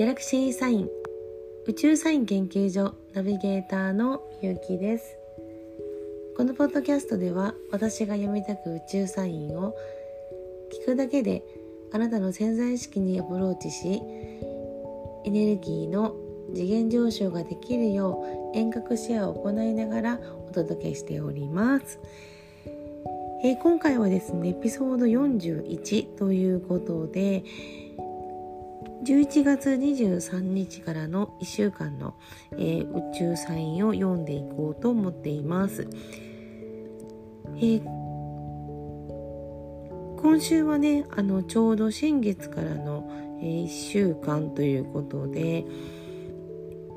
ギャラクシーサイン宇宙サイン研究所ナビゲーターのゆうきです。このポッドキャストでは、私が読み解く宇宙サインを聞くだけであなたの潜在意識にアプローチし、エネルギーの次元上昇ができるよう遠隔シェアを行いながらお届けしております。今回はですね、エピソード41ということで、11月23日からの1週間の、宇宙サインを読んでいこうと思っています。今週はね、ちょうど新月からの、1週間ということで、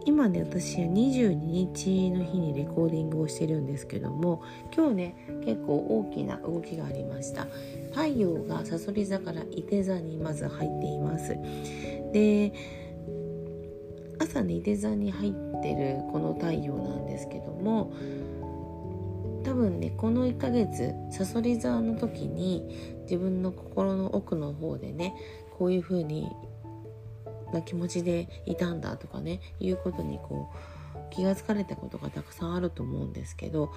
今ね、私は22日の日にレコーディングをしてるんですけども、今日ね、結構大きな動きがありました。太陽が蠍座からいて座にまず入っています。で、朝ね、いて座に入ってるこの太陽なんですけども、多分ね、この1ヶ月蠍座の時に自分の心の奥の方でね、こういう風にな気持ちでいたんだとかね、いうことにこう気がつかれたことがたくさんあると思うんですけど、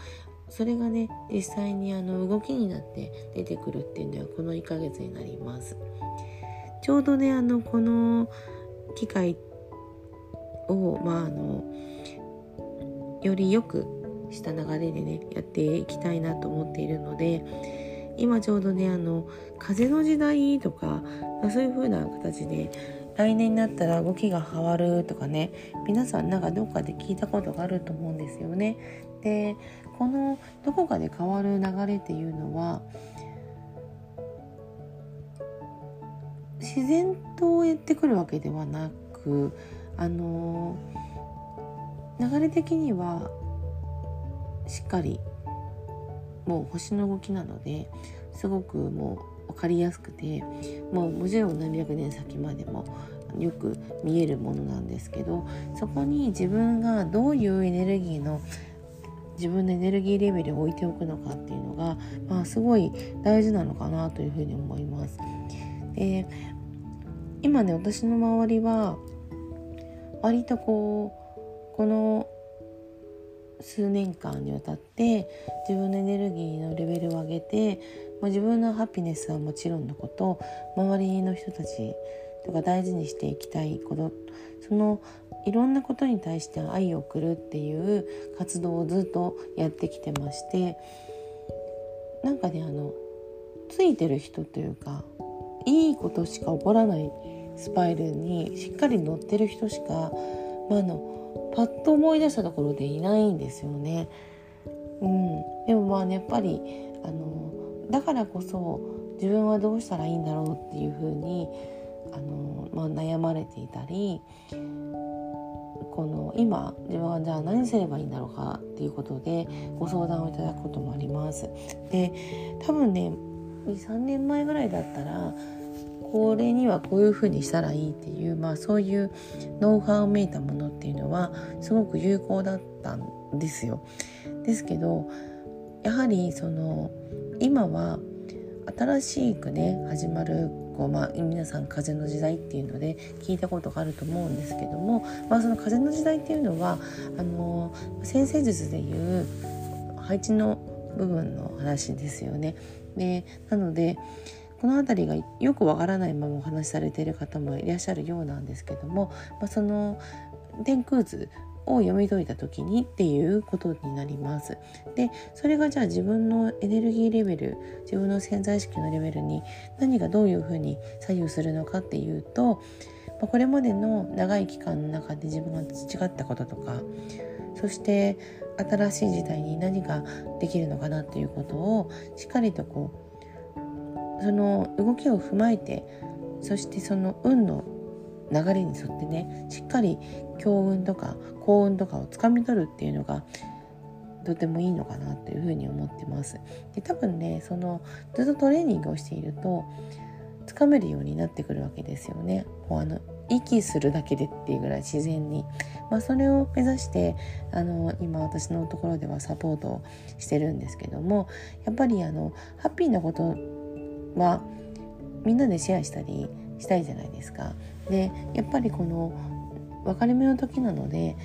それがね、実際に動きになって出てくるっていうのはこの1ヶ月になります。ちょうどね、この機会を、より良くした流れでね、やっていきたいなと思っているので、今ちょうどね、風の時代とか、そういう風な形で来年になったら動きが変わるとかね、皆さんなんかどっかで聞いたことがあると思うんですよね。で、このどこかで変わる流れっていうのは、自然とやってくるわけではなく、流れ的にはしっかりもう星の動きなので、すごくもう分かりやすくて、もちろん何百年先までもよく見えるものなんですけど、そこに自分がどういうエネルギーの、自分のエネルギーレベルを置いておくのかっていうのが、すごい大事なのかなというふうに思います。で、今ね、私の周りは割とこの数年間にわたって自分のエネルギーのレベルを上げて、自分のハピネスはもちろんのこと、周りの人たちとか大事にしていきたいこと、そのいろんなことに対して愛を送るっていう活動をずっとやってきてまして、なんかね、ついてる人というか、いいことしか起こらないスパイラルにしっかり乗ってる人しか、パッと思い出したところでいないんですよね。でもやっぱりだからこそ自分はどうしたらいいんだろうっていうふうに悩まれていたり、今自分はじゃあ何すればいいんだろうかっていうことでご相談をいただくこともあります。で、多分ね、 2,3 年前ぐらいだったら、これにはこういうふうにしたらいいっていう、そういうノウハウをめいたものっていうのはすごく有効だったんですよ。ですけど、やはり今は新しくね、始まる皆さん風の時代っていうので聞いたことがあると思うんですけども、その風の時代っていうのは占星術でいう配置の部分の話ですよね。で、なのでこのあたりがよくわからないままお話しされている方もいらっしゃるようなんですけども、その天空図を読み解いた時にっていうことになります。で、それがじゃあ自分のエネルギーレベル、自分の潜在意識のレベルに何がどういうふうに左右するのかっていうと、これまでの長い期間の中で自分が培ったこととか、そして新しい時代に何ができるのかなっていうことをしっかりとその動きを踏まえて、そしてその運の流れに沿ってね、しっかり強運とか幸運とかをつかみ取るっていうのがとてもいいのかなというふうに思ってます。で、多分ね、ずっとトレーニングをしているとつかめるようになってくるわけですよね。息するだけでっていうぐらい自然に、それを目指して今私のところではサポートをしてるんですけども、やっぱりハッピーなことはみんなでシェアしたり、したいじゃないですか。でやっぱりこの別れ目の時なので、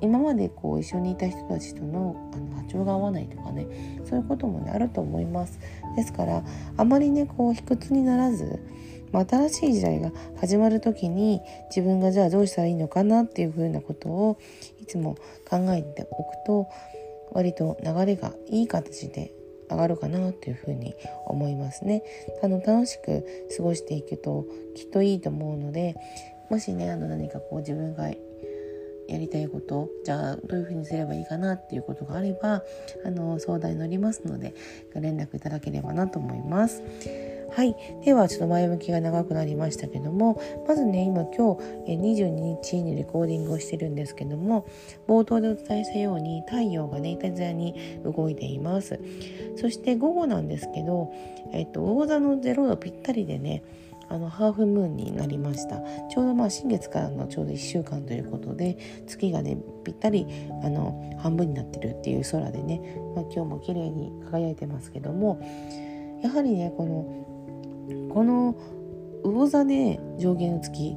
今までこう一緒にいた人たちとの波長が合わないとかね、そういうこともねあると思います。ですからあまりねこう卑屈にならず、新しい時代が始まる時に自分がじゃあどうしたらいいのかなっていうふうなことをいつも考えておくと、割と流れがいい形で上がるかなというふうに思いますね。楽しく過ごしていくときっといいと思うので、もしね何かこう自分がやりたいこと、じゃあどういうふうにすればいいかなっていうことがあれば相談に乗りますので、ご連絡いただければなと思います。はい、ではちょっと前向きが長くなりましたけども、まずね今日22日にレコーディングをしてるんですけども、冒頭でお伝えしたように太陽がねいたずらに動いています。そして午後なんですけど、魚座の0度ぴったりでねハーフムーンになりました。ちょうど新月からのちょうど1週間ということで、月がねぴったり半分になってるっていう空でね、今日も綺麗に輝いてますけども、やはりねこの魚座で上下の月、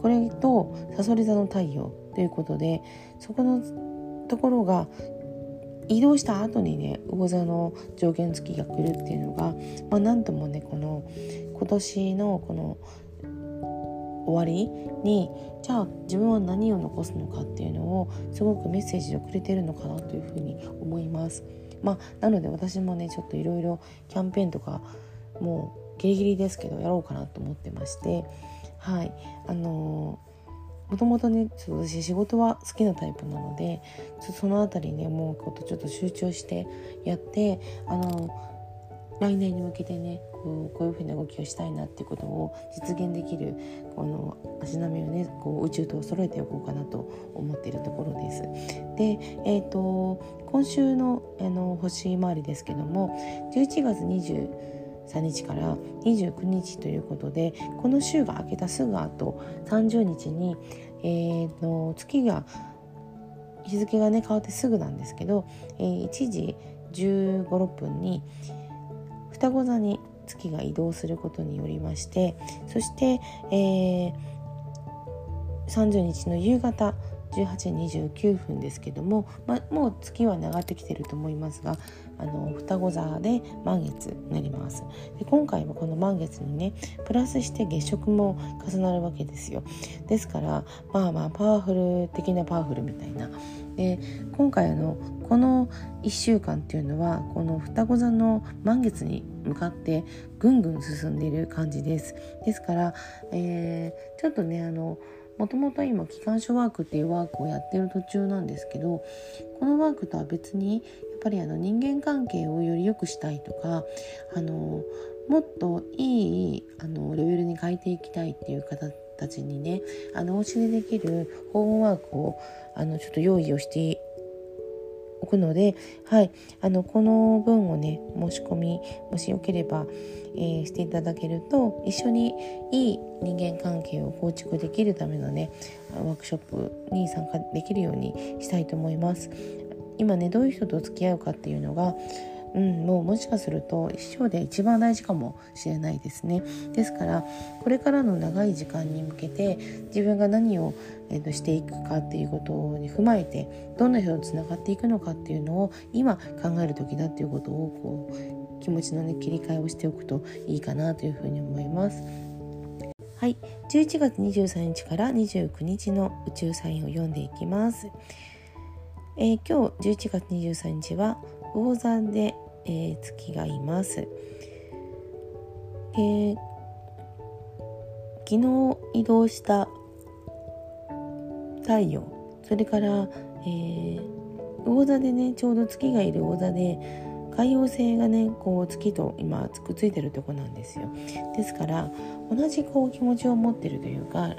これと蠍座の太陽ということで、そこのところが移動した後にね魚座の上下の月が来るっていうのが、なんともね今年のこの終わりに、じゃあ自分は何を残すのかっていうのをすごくメッセージをくれてるのかなというふうに思います。なので私もねちょっといろいろキャンペーンとかもうギリギリですけどやろうかなと思ってまして、はい、もともとねちょっと私仕事は好きなタイプなので、そのあたりねもうちょっと集中してやって、来年に向けてねこういうふうな動きをしたいなっていうことを実現できる足並みをね宇宙と揃えておこうかなと思っているところです。で、今週の星回りですけども、11月23日から29日ということで、この週が明けたすぐ後30日に、日付がね変わってすぐなんですけど、1時15、16分に双子座に月が移動することによりまして、そして、30日の夕方18、29分ですけども、もう月は上がってきてると思いますが、双子座で満月になります。で今回もこの満月にねプラスして月食も重なるわけですよ。ですからパワフル的なパワフルみたいな。で今回この1週間っていうのはこの双子座の満月に向かってぐんぐん進んでいる感じです。ですから、ちょっとねもともと今機関書ワークっていうワークをやってる途中なんですけど、このワークとは別にやっぱり人間関係をより良くしたいとか、もっといいレベルに変えていきたいっていう方たちにねお家でできるホームワークをちょっと用意をしておくので、はい、この分をね申し込みもしよければ、していただけると、一緒にいい人間関係を構築できるためのねワークショップに参加できるようにしたいと思います。今ねどういう人と付き合うかっていうのが、もしかすると一生で一番大事かもしれないですね。ですからこれからの長い時間に向けて自分が何をしていくかっていうことを踏まえて、どんな人とつながっていくのかっていうのを今考える時だっていうことを気持ちのね切り替えをしておくといいかなというふうに思います。はい、11月23日から29日の宇宙サインを読んでいきます。今日11月23日は魚座で月がいます。昨日移動した太陽、それから、魚座でねちょうど月がいる魚座で海王星がね月と今くっついてるとこなんですよ。ですから同じ気持ちを持ってるというか、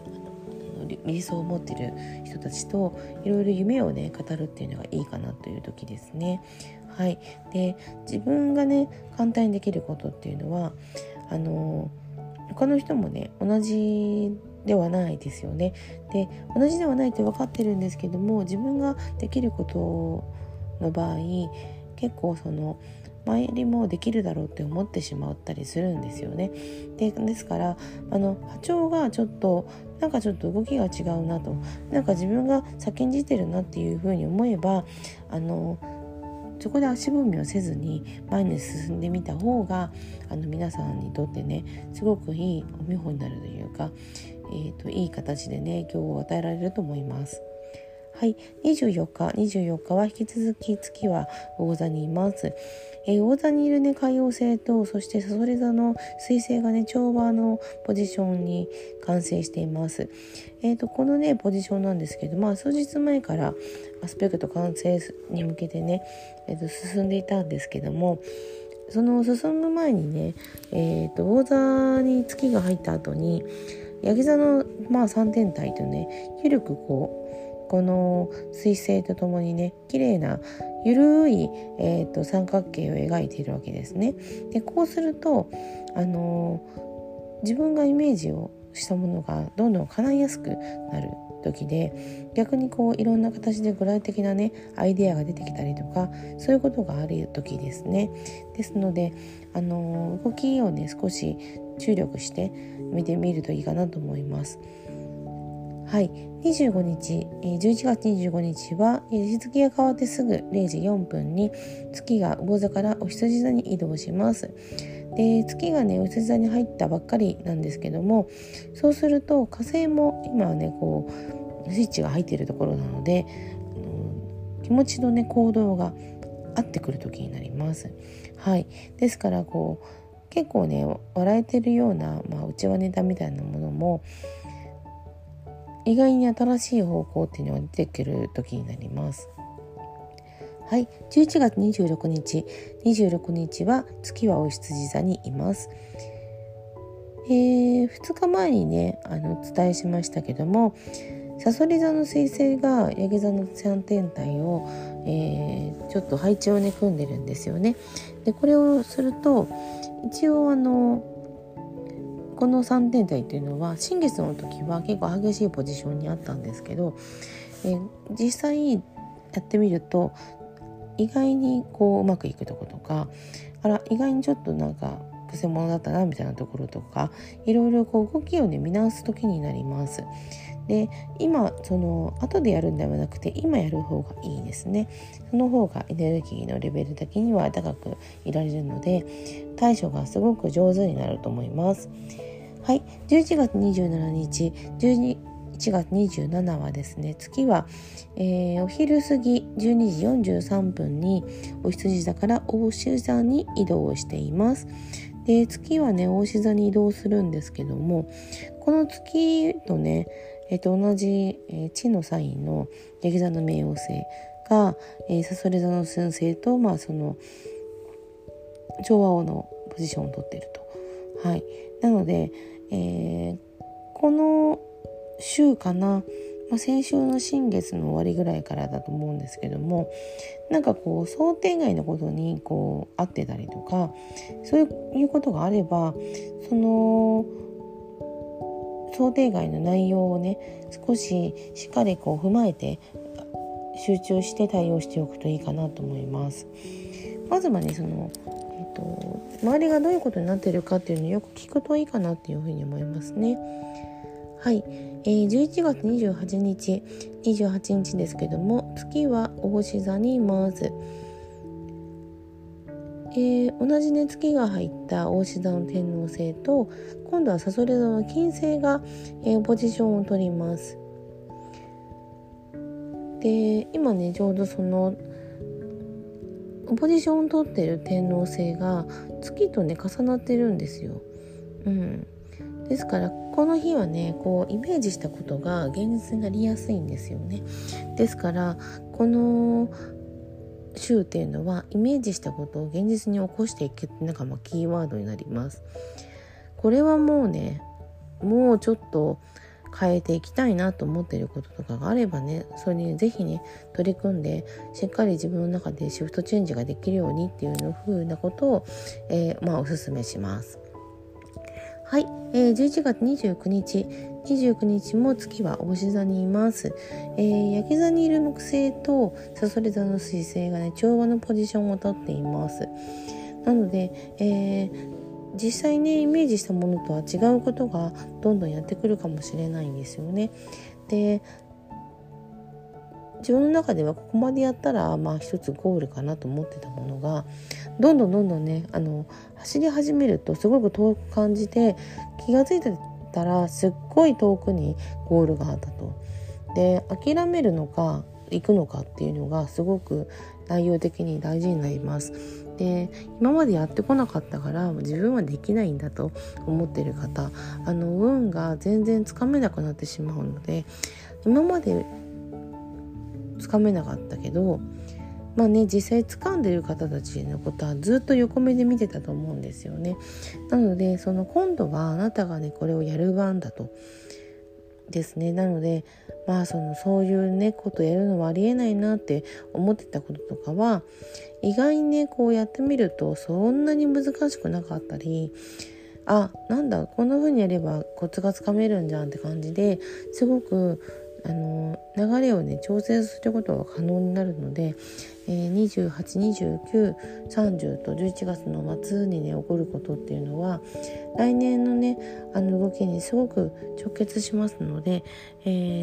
理想を持ってる人たちといろいろ夢をね語るっていうのがいいかなという時ですね。はい、で自分がね簡単にできることっていうのは他の人もね同じではないですよね。で同じではないって分かってるんですけども、自分ができることの場合結構前売りもできるだろうって思ってしまったりするんですよね。ですから波長がちょっと動きが違うなと、自分が先んじてるなっていうふうに思えばそこで足踏みをせずに前に進んでみた方が皆さんにとってね、すごくいいお見本になるというか、いい形でね影響を与えられると思います。はい、24日は引き続き月は魚座にいます。魚座にいるね海王星と、そしてさそり座の水星がね調和のポジションに完成しています。このねポジションなんですけど、数日前からアスペクト完成に向けてね、進んでいたんですけども、その進む前にね、魚座に月が入った後にヤギ座の3天体とね緩くこの水星とともにね綺麗なゆるい、三角形を描いているわけですね。でこうすると、自分がイメージをしたものがどんどん叶いやすくなる時で、逆にいろんな形で具体的なねアイデアが出てきたりとか、そういうことがある時ですね。ですので動きをね少し注力して見てみるといいかなと思います。はい、11月25日は日付が変わってすぐ0時4分に月が魚座からお羊座に移動します。で月がねお羊座に入ったばっかりなんですけども、そうすると火星も今はねスイッチが入っているところなので、気持ちのね行動が合ってくる時になります。はい、ですから結構ね笑えてるような、内輪ネタみたいなものも意外に新しい方向っていうのが出てくる時になります。はい、11月26日は月はお羊座にいます。2日前にねお伝えしましたけども、さそり座の水星がやぎ座の3天体を、ちょっと配置をね組んでるんですよね。でこれをすると一応この3天体というのは新月の時は結構激しいポジションにあったんですけど、実際やってみると意外にうまくいくとことか、意外にちょっとくせ者だったなみたいなところとか、いろいろ動きをね見直す時になります。で今後でやるんではなくて今やる方がいいですね。その方がエネルギーのレベル的には高くいられるので、対処がすごく上手になると思います。はい、11月27日11月27はですね、月は、お昼過ぎ12時43分にお羊座からお牛座に移動しています。で月はねお牛座に移動するんですけども、この月とね同じ地のサインのヤギ座の冥王星がさそり座の寸星と、その調和王のポジションを取っていると。はい、なので、この週かな、先週の新月の終わりぐらいからだと思うんですけども、想定外のことにあってたりとか、そういうことがあれば想定外の内容をね少ししっかり踏まえて集中して対応しておくといいかなと思います。まずはね周りがどういうことになっているかっていうのをよく聞くといいかなっていうふうに思いますね。はい、11月28日ですけども、月は牡牛座にいます。同じね月が入った牡牛座の天王星と、今度はさそり座の金星が、ポジションを取ります。で今ねちょうどそのポジションを取っている天王星が月とね重なってるんですよ。ですからこの日はねイメージしたことが現実になりやすいんですよね。ですからこの週っていうのはイメージしたことを現実に起こしていくってキーワードになります。これはもうちょっと変えていきたいなと思っていることとかがあればね、それにぜひね取り組んでしっかり自分の中でシフトチェンジができるようにっていう風なことを、おすすめします。はい、11月29日29日も月は牡牛座にいます。焼き座にいる木星と蠍座の水星がね、調和のポジションをとっています。なので、実際ね、イメージしたものとは違うことがどんどんやってくるかもしれないんですよね。で、自分の中ではここまでやったら、一つゴールかなと思ってたものが、どんどんね、走り始めるとすごく遠く感じて、気がついてたらすっごい遠くにゴールがあったと。で、諦めるのか行くのかっていうのがすごく内容的に大事になります。で、今までやってこなかったから自分はできないんだと思っている方、運が全然つかめなくなってしまうので、今までつかめなかったけど、実際掴んでる方たちのことはずっと横目で見てたと思うんですよね。なので、その今度はあなたがね、これをやる番だとですね。なので、そういうね、ことやるのはありえないなって思ってたこととかは、意外にね、こうやってみるとそんなに難しくなかったり、なんだ、こんな風にやればコツがつかめるんじゃんって感じで、すごく流れをね、調整することが可能になるので、28、29、30と11月の末にね、起こることっていうのは、来年のね、動きにすごく直結しますので、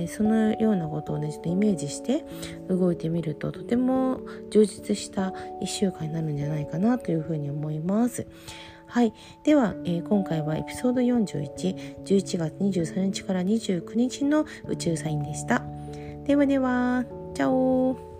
そのようなことをね、ちょっとイメージして動いてみると、とても充実した1週間になるんじゃないかなというふうに思います。はい、では、今回はエピソード41、11月23日から29日の宇宙サインでした。ではでは、チャオ。